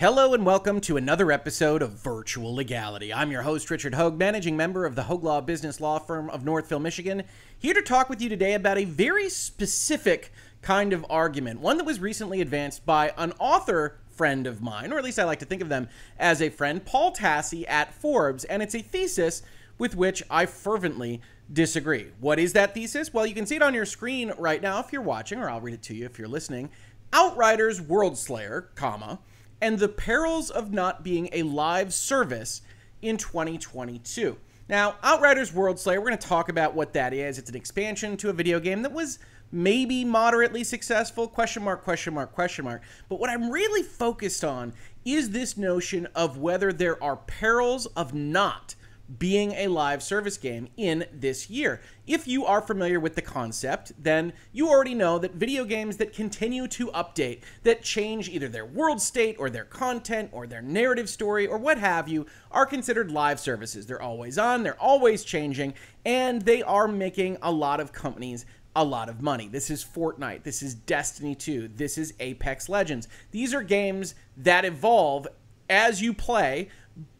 Hello and welcome to another episode of Virtual Legality. I'm your host, Richard Hogue, managing member of the Hogue Law Business Law Firm of Northville, Michigan, here to talk with you today about a very specific kind of argument, one that was recently advanced by an author friend of mine, or at least I like to think of them as a friend, Paul Tassi at Forbes, and it's a thesis with which I fervently disagree. What is that thesis? Well, you can see it on your screen right now if you're watching, or I'll read it to you if you're listening. Outriders World Slayer, comma, and the perils of not being a live service in 2022. Now, Outriders World Slayer, we're going to talk about what that is. It's an expansion to a video game that was maybe moderately successful, question mark, question mark, question mark. But what I'm really focused on is this notion of whether there are perils of not being a live service game in this year. If you are familiar with the concept, then you already know that video games that continue to update, that change either their world state or their content or their narrative story or what have you, are considered live services. They're always on, they're always changing, and they are making a lot of companies a lot of money. This is Fortnite, this is Destiny 2, this is Apex Legends. These are games that evolve as you play,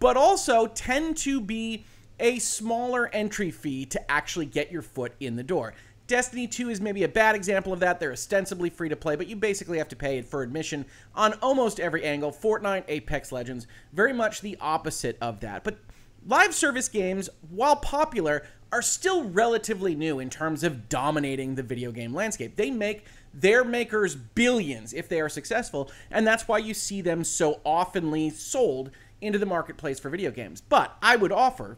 but also tend to be a smaller entry fee to actually get your foot in the door. Destiny 2 is maybe a bad example of that. They're ostensibly free to play, but you basically have to pay for admission on almost every angle. Fortnite, Apex Legends, very much the opposite of that. But live service games, while popular, are still relatively new in terms of dominating the video game landscape. They make their makers billions if they are successful, and that's why you see them so oftenly sold into the marketplace for video games. But I would offer,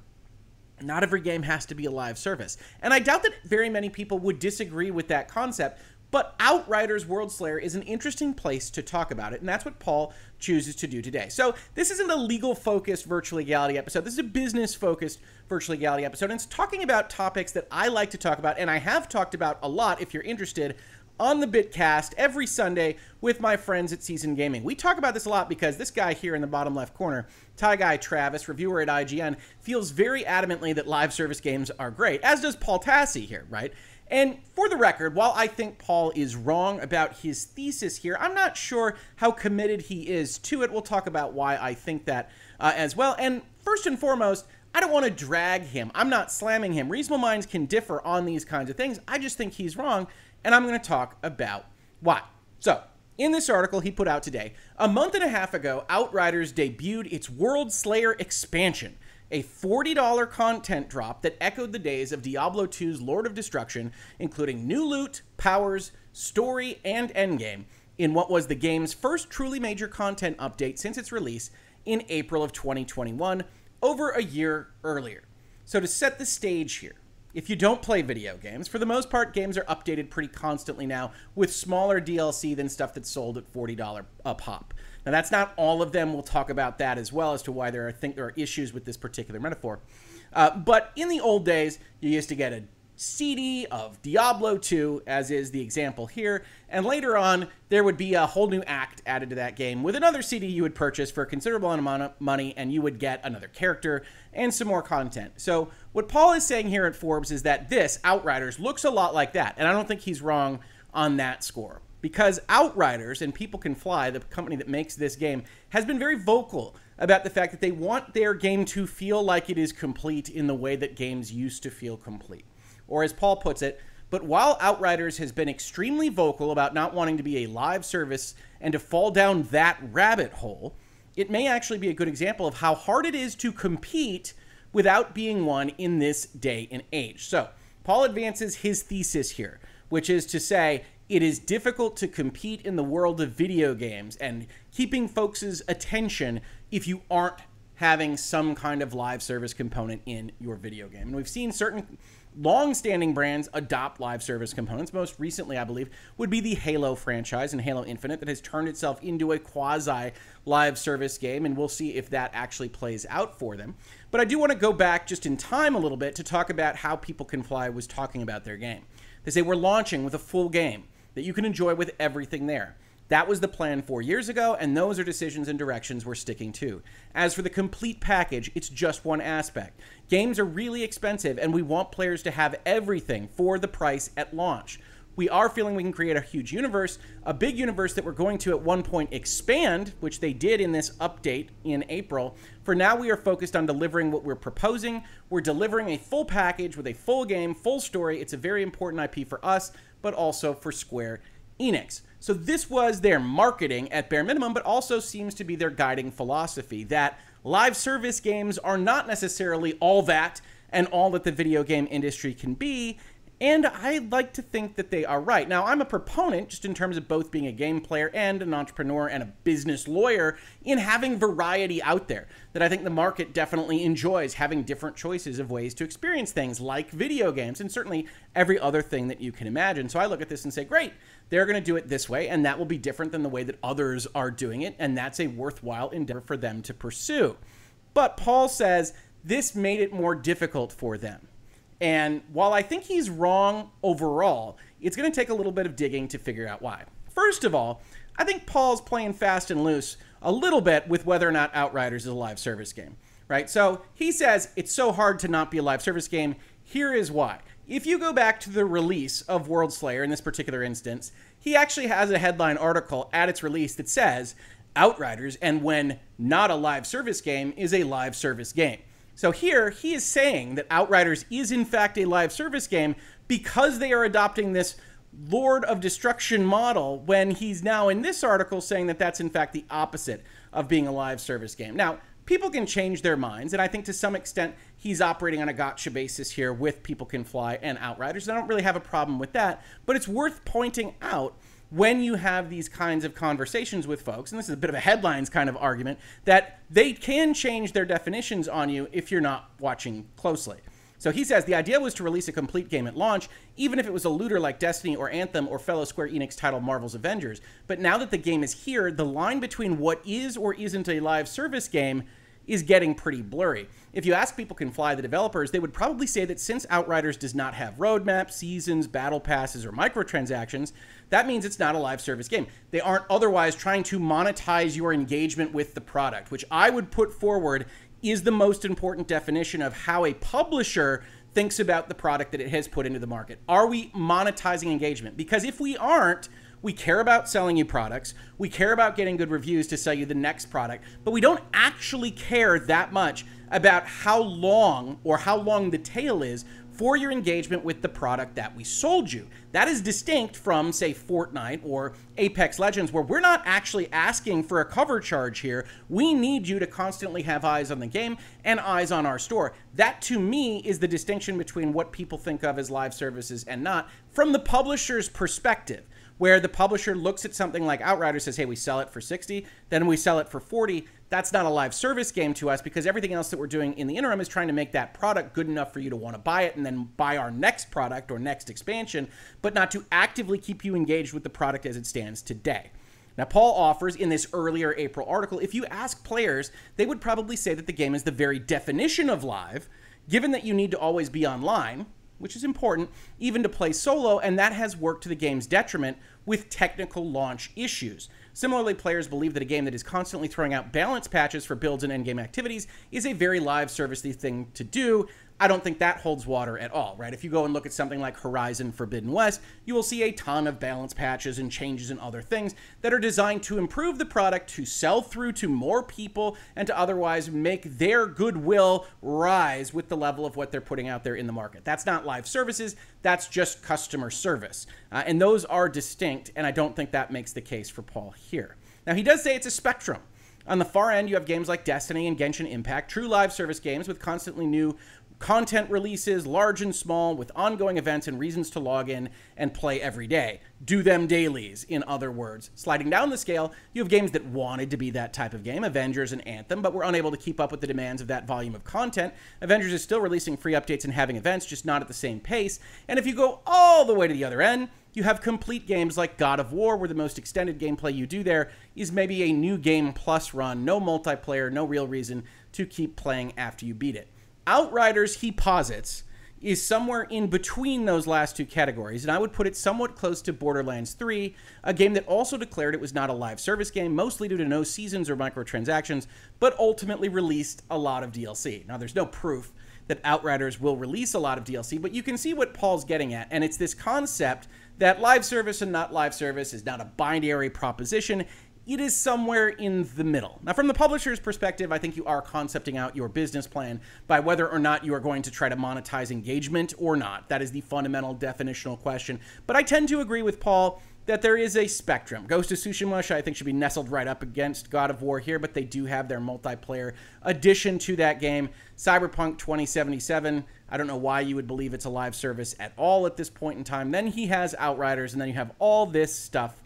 not every game has to be a live service. And I doubt that very many people would disagree with that concept, but Outriders World Slayer is an interesting place to talk about it, and that's what Paul chooses to do today. So this isn't a legal-focused virtual legality episode. This is a business-focused virtual legality episode, and it's talking about topics that I like to talk about, and I have talked about a lot, if you're interested, on the BitCast every Sunday with my friends at Season Gaming. We talk about this a lot because this guy here in the bottom left corner, Ty Guy Travis, reviewer at IGN, feels very adamantly that live service games are great, as does Paul Tassi here, right? And for the record, while I think Paul is wrong about his thesis here, I'm not sure how committed he is to it. We'll talk about why I think that as well. And first and foremost, I don't want to drag him. I'm not slamming him. Reasonable minds can differ on these kinds of things. I just think he's wrong, and I'm going to talk about why. So, in this article he put out today, a month and a half ago, Outriders debuted its World Slayer expansion, a $40 content drop that echoed the days of Diablo 2's Lord of Destruction, including new loot, powers, story, and endgame, in what was the game's first truly major content update since its release in April of 2021, over a year earlier. So to set the stage here, if you don't play video games, for the most part, games are updated pretty constantly now with smaller DLC than stuff that's sold at $40 a pop. Now, that's not all of them. We'll talk about that as well as to why there are issues with this particular metaphor. But in the old days, you used to get a CD of Diablo 2, as is the example here, and later on, there would be a whole new act added to that game with another CD you would purchase for a considerable amount of money, and you would get another character and some more content. So what Paul is saying here at Forbes is that this, Outriders, looks a lot like that, and I don't think he's wrong on that score, because Outriders and People Can Fly, the company that makes this game, has been very vocal about the fact that they want their game to feel like it is complete in the way that games used to feel complete. Or as Paul puts it, but while Outriders has been extremely vocal about not wanting to be a live service and to fall down that rabbit hole, it may actually be a good example of how hard it is to compete without being one in this day and age. So Paul advances his thesis here, which is to say it is difficult to compete in the world of video games and keeping folks' attention if you aren't having some kind of live service component in your video game. And we've seen certain long-standing brands adopt live service components. Most recently, I believe, would be the Halo franchise and Halo Infinite that has turned itself into a quasi-live service game, and we'll see if that actually plays out for them. But I do want to go back just in time a little bit to talk about how People Can Fly was talking about their game. They say, we're launching with a full game that you can enjoy with everything there. That was the plan 4 years ago, and those are decisions and directions we're sticking to. As for the complete package, it's just one aspect. Games are really expensive, and we want players to have everything for the price at launch. we are feeling we can create a huge universe, a big universe that we're going to at one point expand, which they did in this update in April. For now, we are focused on delivering what we're proposing. We're delivering a full package with a full game, full story. It's a very important IP for us, but also for Square Enix. So this was their marketing at bare minimum, but also seems to be their guiding philosophy, that live service games are not necessarily all that and all that the video game industry can be. And I like to think that they are right. Now, I'm a proponent, just in terms of both being a game player and an entrepreneur and a business lawyer, in having variety out there, that I think the market definitely enjoys having different choices of ways to experience things like video games and certainly every other thing that you can imagine. So I look at this and say, great, they're going to do it this way, and that will be different than the way that others are doing it, and that's a worthwhile endeavor for them to pursue. But Paul says this made it more difficult for them. And while I think he's wrong overall, it's going to take a little bit of digging to figure out why. First of all, I think Paul's playing fast and loose a little bit with whether or not Outriders is a live service game, right? So he says it's so hard to not be a live service game. Here is why. If you go back to the release of World Slayer in this particular instance, he actually has a headline article at its release that says Outriders, and when not a live service game, is a live service game. So here, he is saying that Outriders is in fact a live service game because they are adopting this Lord of Destruction model, when he's now in this article saying that that's in fact the opposite of being a live service game. Now, people can change their minds, and I think to some extent he's operating on a gotcha basis here with People Can Fly and Outriders. I don't really have a problem with that, but it's worth pointing out when you have these kinds of conversations with folks, and this is a bit of a headlines kind of argument, that they can change their definitions on you if you're not watching closely. So he says the idea was to release a complete game at launch, even if it was a looter like Destiny or Anthem or fellow Square Enix title Marvel's Avengers. But now that the game is here, the line between what is or isn't a live service game is getting pretty blurry. If you ask People Can Fly, the developers, they would probably say that since Outriders does not have roadmap, seasons, battle passes, or microtransactions, that means it's not a live service game. They aren't otherwise trying to monetize your engagement with the product, which I would put forward is the most important definition of how a publisher thinks about the product that it has put into the market. Are we monetizing engagement? Because if we aren't, we care about selling you products, we care about getting good reviews to sell you the next product, but we don't actually care that much about how long or how long the tail is for your engagement with the product that we sold you. That is distinct from, say, Fortnite or Apex Legends, where we're not actually asking for a cover charge here. We need you to constantly have eyes on the game and eyes on our store. That, to me, is the distinction between what people think of as live services and not, from the publisher's perspective, where the publisher looks at something like Outriders, says, hey, we sell it for 60, then we sell it for 40. That's not a live service game to us, because everything else that we're doing in the interim is trying to make that product good enough for you to want to buy it and then buy our next product or next expansion, but not to actively keep you engaged with the product as it stands today. Now, Paul offers in this earlier April article, if you ask players, they would probably say that the game is the very definition of live, given that you need to always be online, which is important, even to play solo, and that has worked to the game's detriment with technical launch issues. Similarly, players believe that a game that is constantly throwing out balance patches for builds and endgame activities is a very live servicey thing to do. I don't think that holds water at all, right? If you go and look at something like Horizon Forbidden West, you will see a ton of balance patches and changes and other things that are designed to improve the product, to sell through to more people, and to otherwise make their goodwill rise with the level of what they're putting out there in the market. That's not live services, that's just customer service. And those are distinct, and I don't think that makes the case for Paul here. Now, he does say it's a spectrum. On the far end, you have games like Destiny and Genshin Impact, true live service games with constantly new content releases, large and small, with ongoing events and reasons to log in and play every day. Do them dailies, in other words. Sliding down the scale, you have games that wanted to be that type of game, Avengers and Anthem, but were unable to keep up with the demands of that volume of content. Avengers is still releasing free updates and having events, just not at the same pace. And if you go all the way to the other end, you have complete games like God of War, where the most extended gameplay you do there is maybe a new game plus run, no multiplayer, no real reason to keep playing after you beat it. Outriders, he posits, is somewhere in between those last two categories, and I would put it somewhat close to Borderlands 3, a game that also declared it was not a live service game, mostly due to no seasons or microtransactions, but ultimately released a lot of DLC. Now, there's no proof that Outriders will release a lot of DLC, but you can see what Paul's getting at, and it's this concept that live service and not live service is not a binary proposition. It is somewhere in the middle. Now, from the publisher's perspective, I think you are concepting out your business plan by whether or not you are going to try to monetize engagement or not. That is the fundamental definitional question. But I tend to agree with Paul that there is a spectrum. Ghost of Tsushima, I think, should be nestled right up against God of War here, but they do have their multiplayer addition to that game. Cyberpunk 2077, I don't know why you would believe it's a live service at all at this point in time. Then he has Outriders, and then you have all this stuff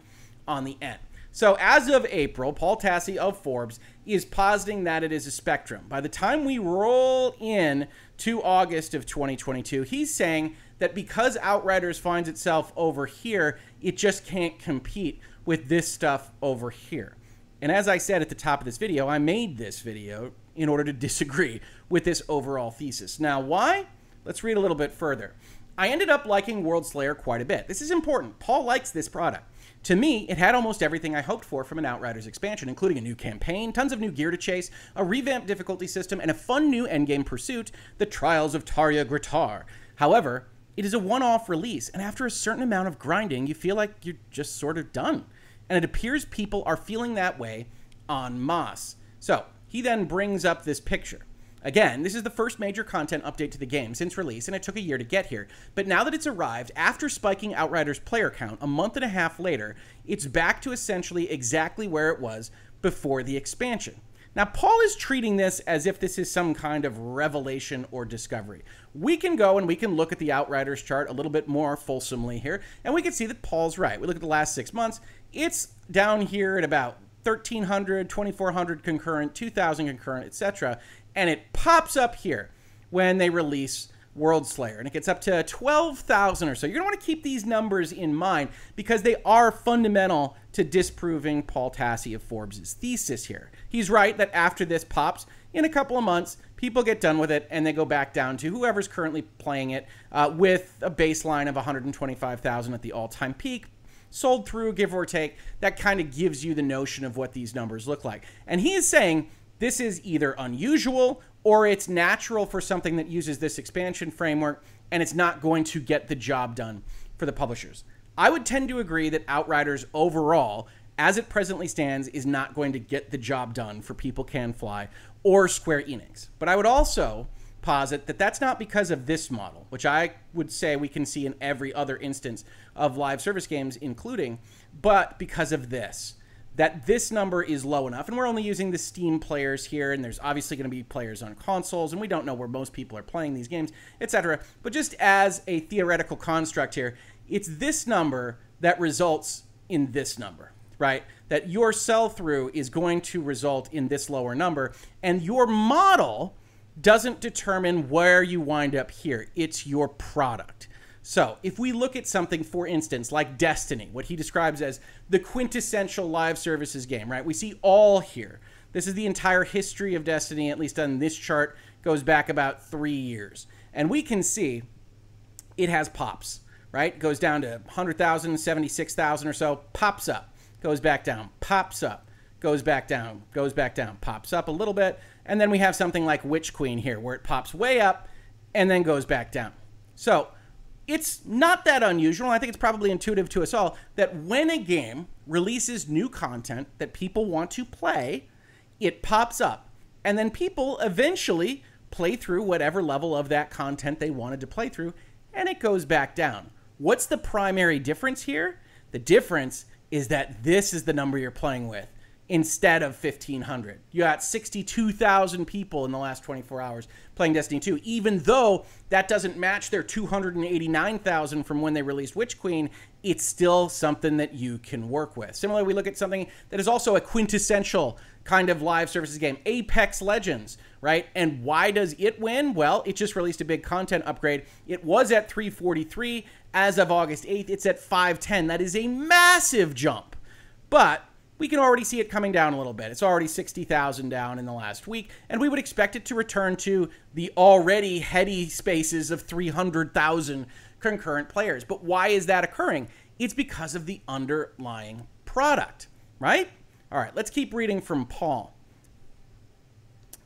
on the end. So as of April, Paul Tassi of Forbes is positing that it is a spectrum. By the time we roll in to August of 2022, he's saying that because Outriders finds itself over here, it just can't compete with this stuff over here. And as I said at the top of this video, I made this video in order to disagree with this overall thesis. Now, why? Let's read a little bit further. I ended up liking World Slayer quite a bit. This is important. Paul likes this product. To me, it had almost everything I hoped for from an Outriders expansion, including a new campaign, tons of new gear to chase, a revamped difficulty system, and a fun new endgame pursuit, the Trials of Tarya Gritar. However, it is a one-off release, and after a certain amount of grinding, you feel like you're just sort of done. And it appears people are feeling that way en masse. So, he then brings up this picture. Again, this is the first major content update to the game since release, and it took a year to get here. But now that it's arrived, after spiking Outriders' player count a month and a half later, it's back to essentially exactly where it was before the expansion. Now, Paul is treating this as if this is some kind of revelation or discovery. We can go and we can look at the Outriders chart a little bit more fulsomely here, and we can see that Paul's right. We look at the last 6 months. It's down here at about 1,300, 2,400 concurrent, 2,000 concurrent, etc., and it pops up here when they release World Slayer, and it gets up to 12,000 or so. You're going to want to keep these numbers in mind because they are fundamental to disproving Paul Tassi of Forbes' thesis here. He's right that after this pops, in a couple of months, people get done with it, and they go back down to whoever's currently playing it with a baseline of 125,000 at the all-time peak, sold through, give or take. That kind of gives you the notion of what these numbers look like. And he is saying this is either unusual or it's natural for something that uses this expansion framework, and it's not going to get the job done for the publishers. I would tend to agree that Outriders overall, as it presently stands, is not going to get the job done for People Can Fly or Square Enix. But I would also posit that that's not because of this model, which I would say we can see in every other instance of live service games including, but because of this. That this number is low enough, and we're only using the Steam players here, and there's obviously going to be players on consoles, and we don't know where most people are playing these games, etc. But just as a theoretical construct here, it's this number that results in this number, right? That your sell-through is going to result in this lower number, and your model doesn't determine where you wind up here. It's your product. So if we look at something, for instance, like Destiny, what he describes as the quintessential live services game, right? We see all here. This is the entire history of Destiny, at least on this chart, goes back about 3 years. And we can see it has pops, right? It goes down to 100,000, 76,000 or so, pops up, goes back down, pops up, goes back down, pops up a little bit. And then we have something like Witch Queen here, where it pops way up and then goes back down. So it's not that unusual, and I think it's probably intuitive to us all, that when a game releases new content that people want to play, it pops up. And then people eventually play through whatever level of that content they wanted to play through, and it goes back down. What's the primary difference here? The difference is that this is the number you're playing with instead of 1,500. You got 62,000 people in the last 24 hours playing Destiny 2, even though that doesn't match their 289,000 from when they released Witch Queen. It's still something that you can work with. Similarly, we look at something that is also a quintessential kind of live services game, Apex Legends, right? And why does it win? Well, it just released a big content upgrade. It was at 343. As of August 8th, it's at 510. That is a massive jump, but we can already see it coming down a little bit. It's already 60,000 down in the last week, and we would expect it to return to the already heady spaces of 300,000 concurrent players. But why is that occurring? It's because of the underlying product, right? All right, let's keep reading from Paul.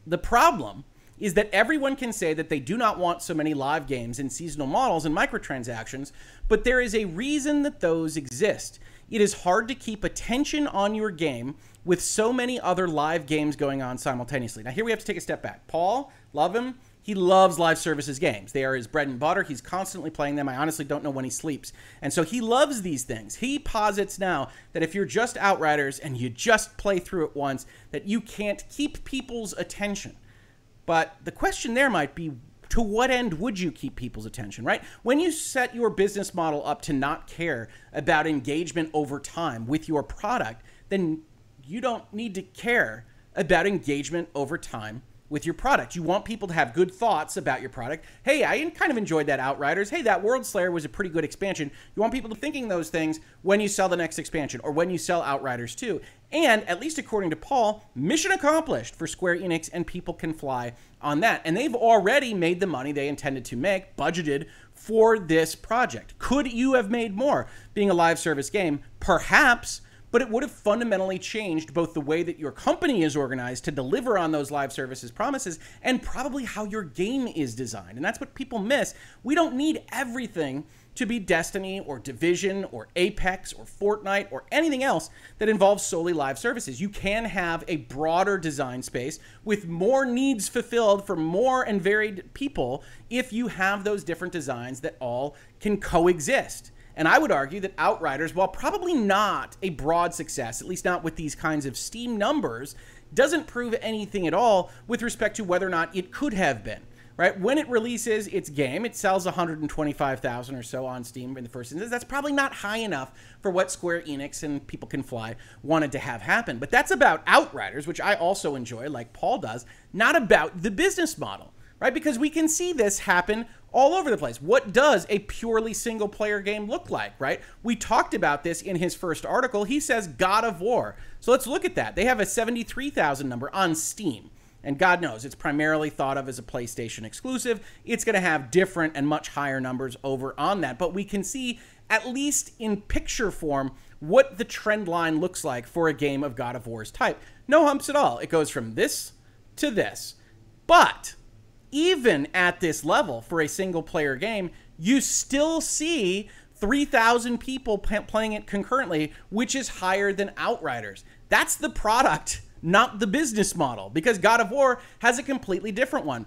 The problem is that everyone can say that they do not want so many live games and seasonal models and microtransactions, but there is a reason that those exist. It is hard to keep attention on your game with so many other live games going on simultaneously. Now, here we have to take a step back. Paul, love him. He loves live services games. They are his bread and butter. He's constantly playing them. I honestly don't know when he sleeps. And so he loves these things. He posits now that if you're just Outriders and you just play through it once, that you can't keep people's attention. But the question there might be, to what end would you keep people's attention, right? When you set your business model up to not care about engagement over time with your product, then you don't need to care about engagement over time with your product. You want people to have good thoughts about your product. Hey, I kind of enjoyed that Outriders. Hey, that World Slayer was a pretty good expansion. You want people to thinking those things when you sell the next expansion or when you sell Outriders 2. And at least according to Paul, mission accomplished for Square Enix and People Can Fly on that. And they've already made the money they intended to make, budgeted for this project. Could you have made more being a live service game? Perhaps. But it would have fundamentally changed both the way that your company is organized to deliver on those live services promises and probably how your game is designed. And that's what people miss. We don't need everything to be Destiny or Division or Apex or Fortnite or anything else that involves solely live services. You can have a broader design space with more needs fulfilled for more and varied people if you have those different designs that all can coexist. And I would argue that Outriders, while probably not a broad success, at least not with these kinds of Steam numbers, doesn't prove anything at all with respect to whether or not it could have been, right? When it releases its game, it sells 125,000 or so on Steam in the first instance. That's probably not high enough for what Square Enix and People Can Fly wanted to have happen. But that's about Outriders, which I also enjoy, like Paul does, not about the business model, right? Because we can see this happen all over the place. What does a purely single player game look like, right? We talked about this in his first article. He says God of War. So let's look at that. They have a 73,000 number on Steam. And God knows it's primarily thought of as a PlayStation exclusive. It's going to have different and much higher numbers over on that. But we can see, at least in picture form, what the trend line looks like for a game of God of War's type. No humps at all. It goes from this to this. But even at this level, for a single-player game, you still see 3,000 people playing it concurrently, which is higher than Outriders. That's the product, not the business model, because God of War has a completely different one.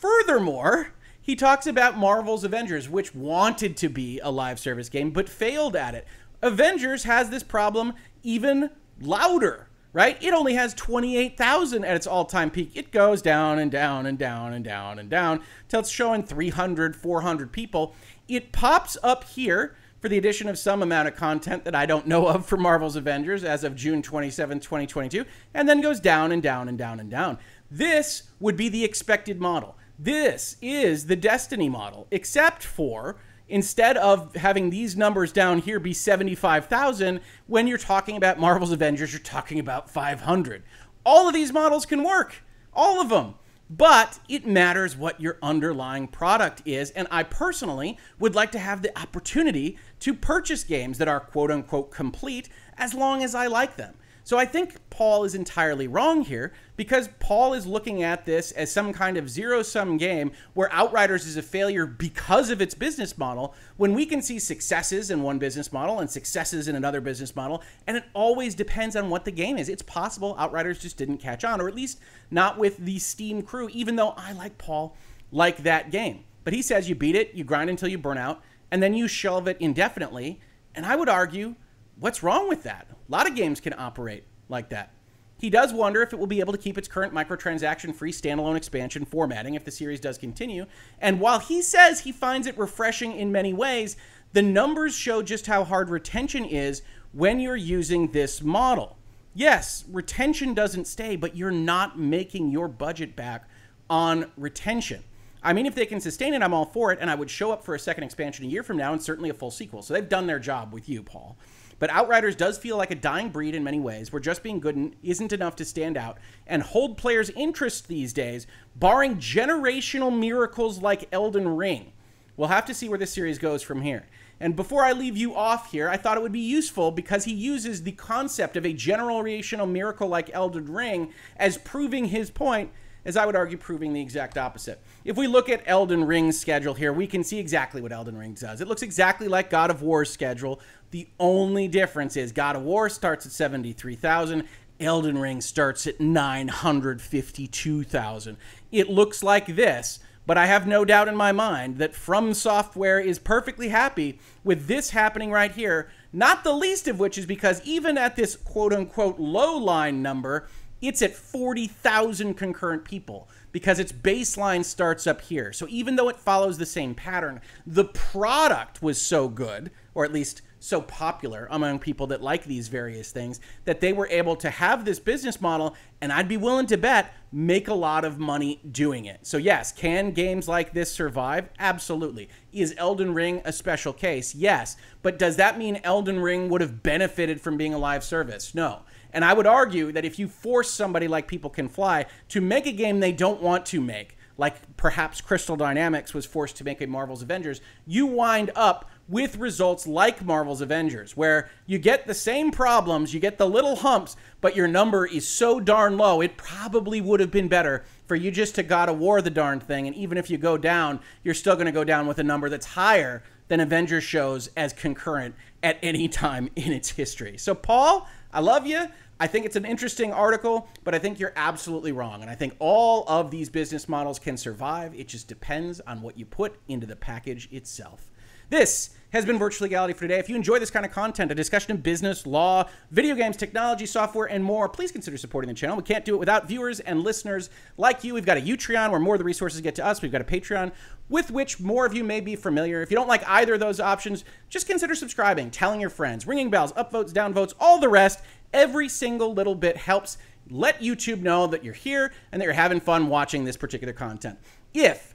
Furthermore, he talks about Marvel's Avengers, which wanted to be a live service game, but failed at it. Avengers has this problem even louder, right? It only has 28,000 at its all-time peak. It goes down and down and down and down and down till it's showing 300, 400 people. It pops up here for the addition of some amount of content that I don't know of for Marvel's Avengers as of June 27, 2022, and then goes down and down and down and down. This would be the expected model. This is the Destiny model, except for instead of having these numbers down here be 75,000, when you're talking about Marvel's Avengers, you're talking about 500. All of these models can work, all of them, but it matters what your underlying product is. And I personally would like to have the opportunity to purchase games that are quote unquote complete as long as I like them. So I think Paul is entirely wrong here, because Paul is looking at this as some kind of zero-sum game where Outriders is a failure because of its business model, when we can see successes in one business model and successes in another business model, and it always depends on what the game is. It's possible Outriders just didn't catch on, or at least not with the Steam crew, even though I, like Paul, like that game. But he says you beat it, you grind until you burn out, and then you shelve it indefinitely, and I would argue, what's wrong with that? A lot of games can operate like that. He does wonder if it will be able to keep its current microtransaction-free standalone expansion formatting if the series does continue. And while he says he finds it refreshing in many ways, the numbers show just how hard retention is when you're using this model. Yes, retention doesn't stay, but you're not making your budget back on retention. I mean, if they can sustain it, I'm all for it, and I would show up for a second expansion a year from now and certainly a full sequel. So they've done their job with you, Paul. But Outriders does feel like a dying breed in many ways, where just being good isn't enough to stand out and hold players' interest these days, barring generational miracles like Elden Ring. We'll have to see where this series goes from here. And before I leave you off here, I thought it would be useful because he uses the concept of a generational miracle like Elden Ring as proving his point as I would argue proving the exact opposite. If we look at Elden Ring's schedule here, we can see exactly what Elden Ring does. It looks exactly like God of War's schedule. The only difference is God of War starts at 73,000. Elden Ring starts at 952,000. It looks like this, but I have no doubt in my mind that From Software is perfectly happy with this happening right here, not the least of which is because even at this quote-unquote low-line number, it's at 40,000 concurrent people because its baseline starts up here. So even though it follows the same pattern, the product was so good, or at least so popular among people that like these various things, that they were able to have this business model, and I'd be willing to bet, make a lot of money doing it. So yes, can games like this survive? Absolutely. Is Elden Ring a special case? Yes. But does that mean Elden Ring would have benefited from being a live service? No. And I would argue that if you force somebody like People Can Fly to make a game they don't want to make, like perhaps Crystal Dynamics was forced to make a Marvel's Avengers, you wind up with results like Marvel's Avengers, where you get the same problems, you get the little humps, but your number is so darn low, it probably would have been better for you just to God of War the darn thing, and even if you go down, you're still going to go down with a number that's higher than Avengers shows as concurrent at any time in its history. So Paul, I love you. I think it's an interesting article, but I think you're absolutely wrong. And I think all of these business models can survive. It just depends on what you put into the package itself. This has been Virtual Legality for today. If you enjoy this kind of content, a discussion of business, law, video games, technology, software, and more, please consider supporting the channel. We can't do it without viewers and listeners like you. We've got a Utreon where more of the resources get to us. We've got a Patreon with which more of you may be familiar. If you don't like either of those options, just consider subscribing, telling your friends, ringing bells, upvotes, downvotes, all the rest. Every single little bit helps let YouTube know that you're here and that you're having fun watching this particular content. If